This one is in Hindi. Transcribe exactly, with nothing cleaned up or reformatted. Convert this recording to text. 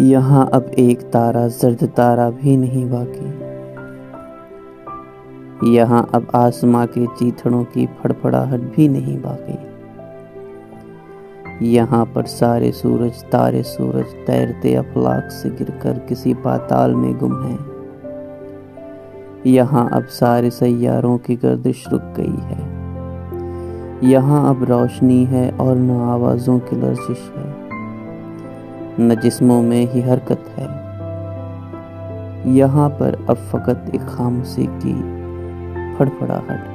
यहाँ अब एक तारा जर्द तारा भी नहीं बाकी, यहाँ अब आसमां के चीथड़ों की फड़फड़ाहट भी नहीं बाकी। यहाँ पर सारे सूरज तारे सूरज तैरते अफलाक से गिरकर किसी पाताल में गुम है। यहाँ अब सारे सैयारों की गर्दिश रुक गई है। यहाँ अब रोशनी है और न आवाज़ों की लर्जिश है, न जिस्मों में ही हरकत है। यहाँ पर अब फकत एक खामोशी की फड़फड़ाहट है।